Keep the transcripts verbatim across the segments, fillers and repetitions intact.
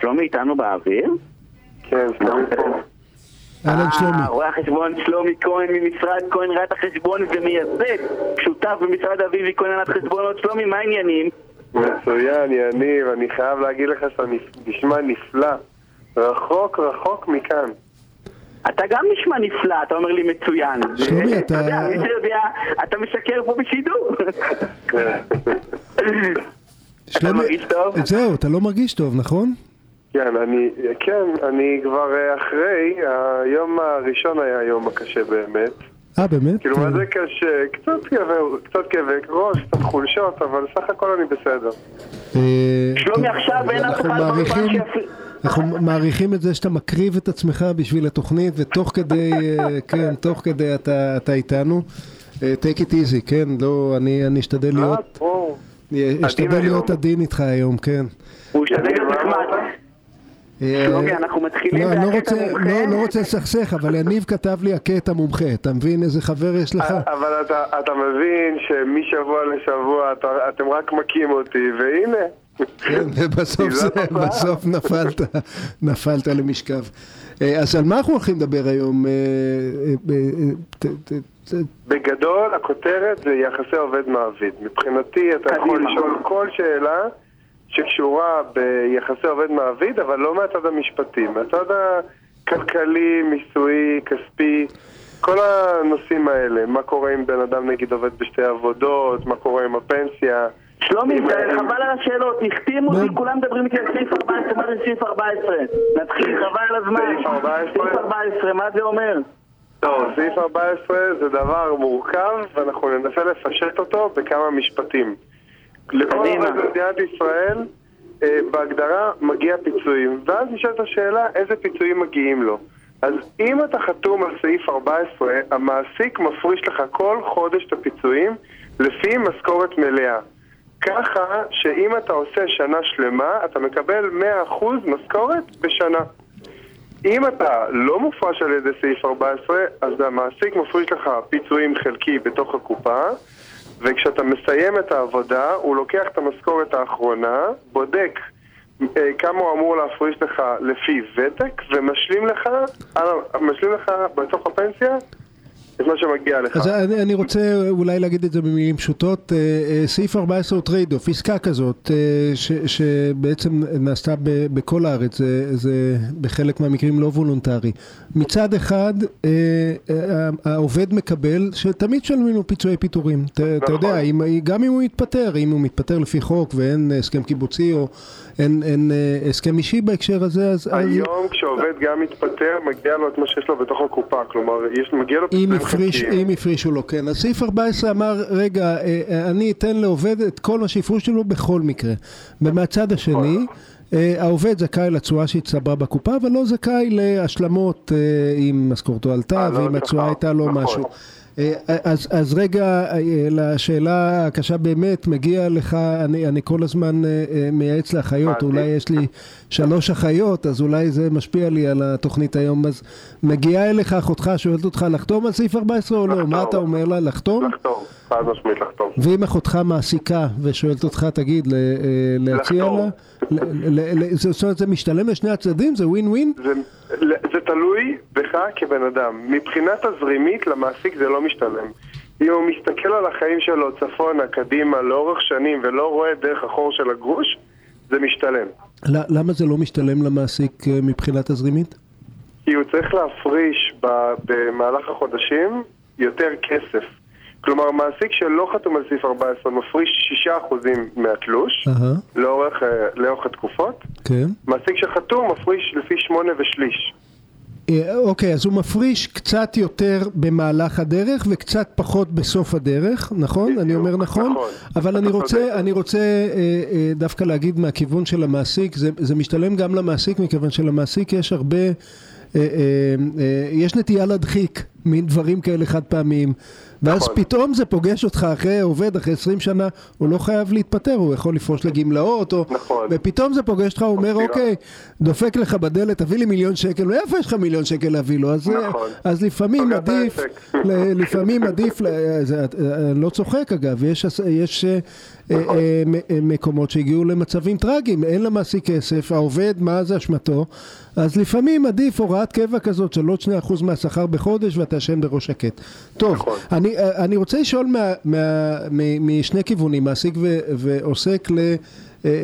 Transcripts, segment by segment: שלומי איתנו באוויר? כן, שלומי פה. אהלן שלומי. רואה חשבון שלומי כהן ממשרד כהן ראית החשבון ומייסד שותף במשרד אביבי כהן ראית חשבונות. שלומי, מה העניינים? מצוין, יניב, אני חייב להגיד לך שאתה נשמע נפלא, רחוק רחוק מכאן. אתה גם נשמע נפלא, אתה אומר לי מצוין. שלומי, אתה... מי שיודע, אתה משקר פה בשידור. אתה מרגיש טוב? זהו, אתה לא מרגיש טוב, נכון? כן, אני, כן, אני כבר אחרי, היום הראשון היה היום הקשה באמת. אה, באמת? כאילו, מה זה קשה? קצת כאבי ראש, קצת חולשות, אבל סך הכל אני בסדר. שלומי, עכשיו אין אף אחד לא פעם שיפיר. אנחנו מעריכים את זה שאתה מקריב את עצמך בשביל התוכנית, ותוך כדי, כן, תוך כדי אתה איתנו. Take it easy, כן, לא, אני אשתדל להיות... אשתדל להיות עדין איתך היום, כן. הוא אשתדל להיות נחמד. שלומי, אנחנו מתחילים להקט המומחה. לא רוצה לסכסך, אבל יניב כתב לי הקט המומחה. אתה מבין איזה חבר יש לך? אבל אתה מבין שמשבוע לשבוע אתם רק מקים אותי, והנה. ובסוף זה, בסוף נפלת, נפלת למשכב. אז על מה אנחנו הולכים לדבר היום? בגדול, הכותרת זה יחסי עובד מעביד. מבחינתי, אתה יכול לשאול כל שאלה שקשורה ביחסי עובד מעביד, אבל לא מהצד המשפטי, מהצד הכלכלי, מיסוי, כספי, כל הנושאים האלה. מה קורה אם בן אדם נגיד עובד בשתי עבודות, מה קורה עם הפנסיה. שלומי, חבל על השאלות, נכתים אותי, כולם מדברים איתי על סעיף ארבע עשרה, מה זה סעיף ארבע עשרה? נתחיל, חבל על הזמן. סעיף ארבע עשרה, מה זה אומר? טוב, סעיף ארבע עשרה זה דבר מורכב, ואנחנו ננסה לפשט אותו בכמה משפטים. לכל מדינת ישראל, בהגדרה, מגיע פיצויים, ואז נשאלת השאלה איזה פיצויים מגיעים לו. אז אם אתה חתום על סעיף ארבע עשרה, המעסיק מפריש לך כל חודש את הפיצויים לפי משכורת מלאה. ככה שאם אתה עושה שנה שלמה, אתה מקבל מאה אחוז משכורת בשנה. אם אתה לא מופרש על ידי סעיף ארבע עשרה, אז המעסיק מפריש לך פיצויים חלקי בתוך הקופה, וכשאתה מסיים את העבודה, הוא לוקח את המשכורת האחרונה, בודק אה, כמה הוא אמור להפריש לך לפי ותק, ומשלים לך, משלים לך בתוך הפנסיה, את מה שמגיע לך. אז אני, אני רוצה אולי להגיד את זה במילים פשוטות. אה, אה, סעיף ארבע עשרה הוא טרייד-אוף, עסקה כזאת אה, ש, שבעצם נעשתה ב, בכל הארץ, זה, זה בחלק מהמקרים לא וולונטרי. מצד אחד אה, אה, העובד מקבל שתמיד שלמינו פיצועי פיטורים. ת, אתה יודע, אם, גם אם הוא יתפטר, אם הוא מתפטר לפי חוק ואין הסכם קיבוצי או אין, אין אה, הסכם אישי בהקשר הזה, אז... היום אז... כשעובד גם מתפטר מגיע לו את מה שיש לו בתוך הקופה, כלומר יש, מגיע לו פיצועים. אם הפרישו לו, כן. אז סעיף ארבע עשרה אמר, רגע, אני אתן לעובד את כל מה שהפריש לו בכל מקרה. ומהצד השני, העובד זכאי לתשואה שהצטברה בקופה, אבל לא זכאי להשלמות אם משכורתו עלתה, ואם התשואה הייתה לו משהו. אז, אז רגע, לשאלה הקשה באמת, מגיע לך, אני, אני כל הזמן מייעץ לאחיות, אולי יש לי שלוש אחיות, אז אולי זה משפיע לי על התוכנית היום, אז מגיעה אליך אחותך, שואלת אותך, לחתום על סעיף ארבע עשרה או לא? מה אתה אומר לה? לחתום? לחתום, חד משמעית לחתום. ואם אחותך מעסיקה ושואלת אותך, תגיד, להציע לה? זאת אומרת, זה משתלם לשני הצדדים? זה ווין ווין? זה תלוי בך כבן אדם. מבחינה תזרימית למעסיק זה לא משתלם. אם הוא מסתכל על החיים שלו צפונה, קדימה, לאורך שנים, ולא רואה דרך החור של הגרוש, זה משתלם. למה זה לא משתלם למעסיק מבחינה תזרימית? כי הוא צריך להפריש במהלך החודשים יותר כסף. כלומר, מעסיק שלא חתום על סעיף ארבע עשרה מפריש שישה אחוז מהתלוש uh-huh. לאורך, לאורך התקופות. Okay. מעסיק שחתום מפריש לפי שמונה ושליש. אוקיי, אז הוא מפריש קצת יותר במהלך הדרך וקצת פחות בסוף הדרך, נכון? אני אומר נכון, אבל אני רוצה אני רוצה דווקא להגיד מהכיוון של המעסיק, זה זה משתלם גם למעסיק, מכיוון שלמעסיק יש הרבה יש נטייה להדחיק, מין דברים כאלה חד פעמים, ואז נכון. פתאום זה פוגש אותך אחרי עובד, אחרי עשרים שנה, הוא לא חייב להתפטר, הוא יכול לפרוש לגמלאות, או... נכון. ופתאום זה פוגש אותך, הוא אומר, אוקיי, דופק לך בדלת, תביא לי מיליון שקל, לא יפה יש לך מיליון שקל להביא לו, אז, נכון. אז לפעמים עדיף, לפעמים עדיף, לא צוחק אגב, יש, יש נכון. מקומות שהגיעו למצבים טרגיים, אין למעסיק כסף, העובד, מה זה אשמתו, אז לפעמים עדיף הוראת קבע כזאת של עוד שני אחוז מהשכר בחודש ואתה אשם בראש שקט. טוב, נכון. אני, אני רוצה לשאול מה, מה, מה, משני כיוונים, מעסיק ו, ועוסק ל,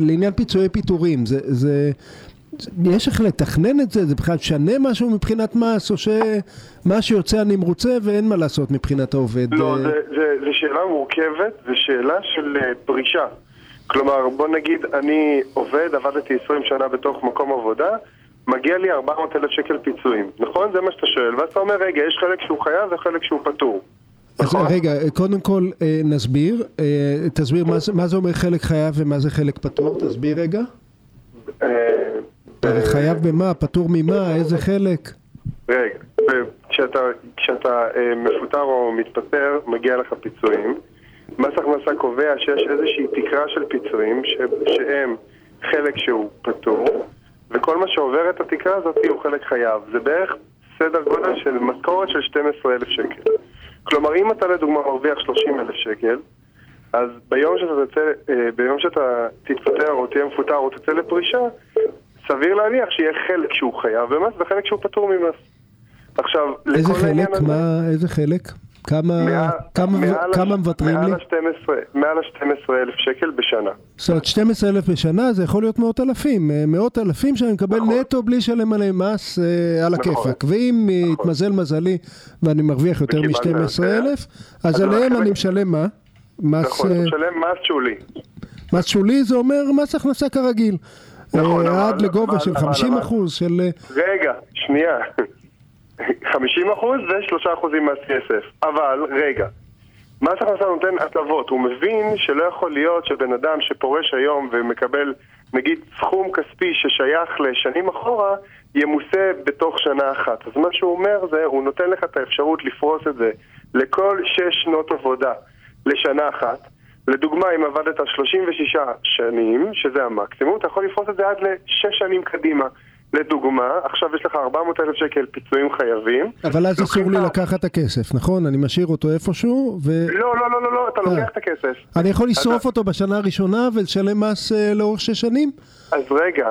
לעניין פיצויי פיטורים. זה, זה, יש איך לתכנן את זה? זה בכלל שנה משהו מבחינת מס או שמה שיוצא אני מרוצה ואין מה לעשות מבחינת העובד? לא, זה, זה, זה שאלה מורכבת, זה שאלה של פרישה. כלומר, בוא נגיד, אני עובד, עבדתי עשרים שנה בתוך מקום עבודה, מגיע לי ארבע מאות אלף שקל פיצויים, נכון? זה מה שאתה שואל, ואז אתה אומר, רגע, יש חלק שהוא חייב וחלק שהוא פטור. אז נכון? רגע, קודם כל נסביר, תסביר מה זה, מה זה אומר חלק חייב ומה זה חלק פטור, תסביר רגע. חייב במה, פטור ממה, איזה חלק? רגע, כשאתה, כשאתה מפוטר או מתפטר, מגיע לך פיצויים, מס הכנסה קובע שיש איזושהי תקרה של פיצויים, שהם חלק שהוא פטור, וכל מה שעובר את התקרה הזאת הוא חלק חייב. זה בערך סדר גודל של משכורת של שנים עשר אלף שקל. כלומר, אם אתה לדוגמה מרוויח שלושים אלף שקל, אז ביום שאתה, תצא, ביום שאתה תתפטר או תהיה מפוטר או תצא לפרישה, סביר להניח שיהיה חלק שהוא חייב במס וחלק שהוא פטור ממס. עכשיו, איזה לכל חלק? מה, הזה, איזה חלק? כמה, מאה, כמה, מעל, כמה מבטרים מעל לי? ה-שתים עשרה, מעל ה-שנים עשר אלף שקל בשנה. זאת אומרת, שנים עשר אלף בשנה זה יכול להיות מאות אלפים. מאות אלפים שאני מקבל נכון. נטו בלי שלם עליהם מס אה, על נכון. הכיפק. ואם נכון. יתמזל מזלי ואני מרוויח יותר מ-שנים עשר אלף, אז עליהם אני משלם מה? מס, נכון, אני משלם מס שולי. מס שולי זה אומר מס הכנסה כרגיל. נכון, אה, עד לגובה של חמישים אחוז של... רגע, שנייה. חמישים אחוז ושלושה אחוזים מהכסף. אבל, רגע, מס הכנסה נותן הטבות. הוא מבין שלא יכול להיות שבן אדם שפורש היום ומקבל, נגיד, סכום כספי ששייך לשנים אחורה, ימוסה בתוך שנה אחת. אז מה שהוא אומר זה, הוא נותן לך את האפשרות לפרוס את זה לכל שש שנות עבודה לשנה אחת. לדוגמה, אם עבדת שלושים ושש שנים, שזה המקסימום, אתה יכול לפרוס את זה עד לשש שנים קדימה. לדוגמה, עכשיו יש לך ארבע מאות אלף שקל פיצויים חייבים. אבל אז אסור לי לקחת את הכסף, נכון? אני משאיר אותו איפשהו ו... לא, לא, לא, לא, אתה לוקח את הכסף. אני יכול לשרוף אותו בשנה הראשונה ולשלם מס לאורך שש שנים? אז רגע,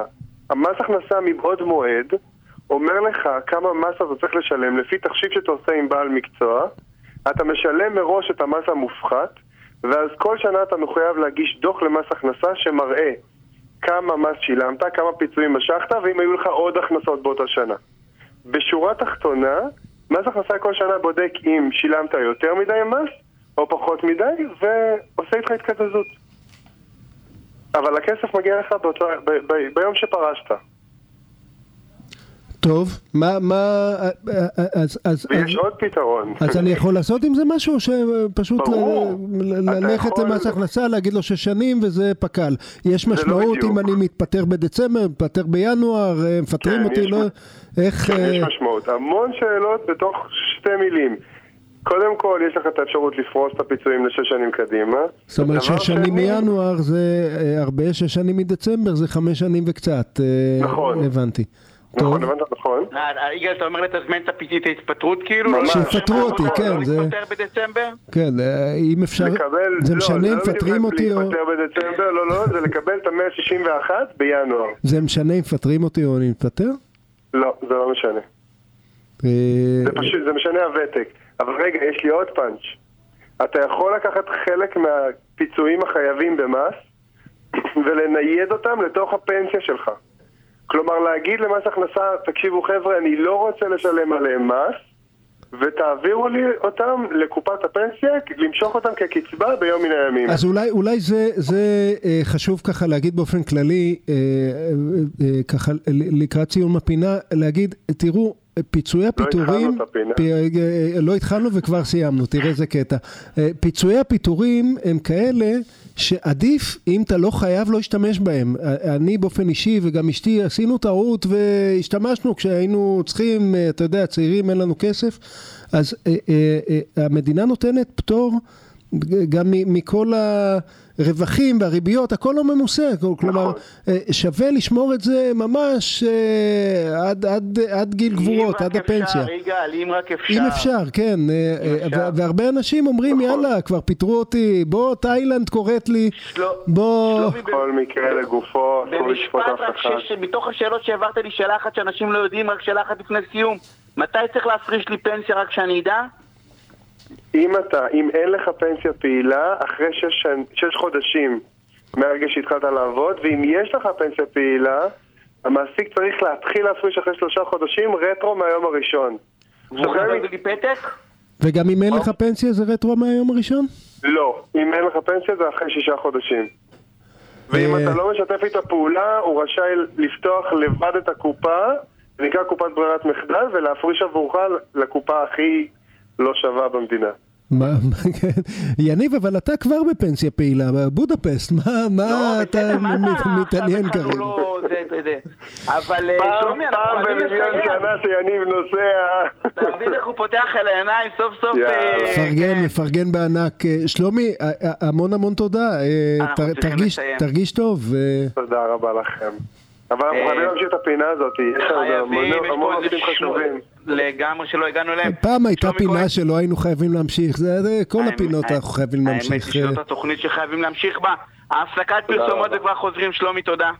המס הכנסה מבעוד מועד אומר לך כמה מס אתה צריך לשלם. לפי תחשיב שאתה עושה עם בעל מקצוע, אתה משלם מראש את המס המופחת, ואז כל שנה אתה מחויב להגיש דוח למס הכנסה שמראה כמה מס שילמת, כמה פיצויים משכת, ואם היו לך עוד הכנסות באותה שנה. בשורה תחתונה, מס הכנסה כל שנה בודק אם שילמת יותר מדי מס, או פחות מדי, ועושה איתך התקזזות. אבל הכסף מגיע לך באותה, ב, ב, ביום שפרשת. טוב, מה, מה, אז, אז, ויש עוד פתרון. אז אני יכול לעשות עם זה משהו שפשוט ללכת למס הכנסה, להגיד לו שש שנים וזה פקל. יש משמעות אם אני מתפטר בדצמבר, מתפטר בינואר, מפטרים אותי, לא, איך... כן, יש משמעות. המון שאלות בתוך שתי מילים. קודם כל, יש לך את האפשרות לפרוס את הפיצויים לשש שנים קדימה. זאת אומרת, שש שנים מינואר זה הרבה, שש שנים מדצמבר זה חמש שנים וקצת. נכון. הבנתי. נכון, הבנת, נכון. איגל, אתה אומר לתזמן את ההתפטרות כאילו? שיפטרו אותי, כן. זה מתפטר בדצמבר? כן, אם אפשר... זה משנה, מפטרים אותי או... להתפטר בדצמבר, לא, לא, זה לקבל את ה-מאה שישים ואחת בינואר. זה משנה, מפטרים אותי או אני מתפטר? לא, זה לא משנה. זה משנה הוותק. אבל רגע, יש לי עוד פאנץ'. אתה יכול לקחת חלק מהפיצויים החייבים במס ולנייד אותם לתוך הפנסיה שלך. כלומר, להגיד למס הכנסה, תקשיבו חבר'ה, אני לא רוצה לשלם עליהם מס, ותעבירו לי אותם לקופת הפנסיה, למשוך אותם כקצבה ביום מן הימים. אז אולי, אולי זה, זה חשוב ככה להגיד באופן כללי, ככה לקראת ציון מפינה, להגיד, תראו, פיצויי הפיטורים, לא התחלנו וכבר סיימנו, תראה איזה קטע. פיצויי הפיטורים הם כאלה שעדיף, אם אתה לא חייב, לא השתמש בהם. אני באופן אישי וגם אשתי עשינו טעות והשתמשנו כשהיינו צריכים, אתה יודע, צעירים, אין לנו כסף, אז המדינה נותנת פטור גם מכל הרווחים והריביות, הכל לא ממוסה, כלומר, שווה לשמור את זה ממש עד, עד, עד גיל גבורות, עד הפנסיה. אם רק אפשר. אם אפשר, כן. והרבה אנשים אומרים, יאללה, כבר פיטרו אותי, בוא, תאילנד קוראת לי, בוא... כל מקרה לגופו, במשפט רק שמתוך השאלות שעברת לי, שאלה אחת שאנשים לא יודעים, רק שאלה אחת לפני סיום, מתי צריך להפריש לי פנסיה רק שאני אדע? אם אתה, אם אין לך פנסיה פעילה, אחרי שש, שש חודשים מהרגע שהתחלת לעבוד, ואם יש לך פנסיה פעילה, המעסיק צריך להתחיל להפריש אחרי שלושה חודשים רטרו מהיום הראשון. וגם אם אין לך פנסיה זה רטרו מהיום הראשון? לא, אם אין לך פנסיה זה אחרי שישה חודשים. ואם אתה לא משתף איתה פעולה, הוא רשאי לפתוח לבד את הקופה, נקרא קופת ברירת מחדל, ולהפריש עבורך לקופה הכי... לא שווה במדינה. יניב, אבל אתה כבר בפנסיה פעילה, בבודפשט, מה אתה מתעניין כרגע? אבל שלומי, אנחנו עדים לסייע. תעביד איך הוא פותח אל העיניים, סוף סוף. מפרגן, מפרגן בענק. שלומי, המון המון תודה. תרגיש טוב. תודה רבה לכם. אבל אנחנו חייבים להמשיך את הפינה הזאת, יש לנו המון עושים חשובים. לגמרי שלא הגענו אליהם. פעם הייתה פינה שלא היינו חייבים להמשיך, זה כל הפינות אנחנו חייבים להמשיך. האמת היא שזאת התוכנית שחייבים להמשיך בה. ההפסקת פרסומות וכבר חוזרים, שלומי, תודה.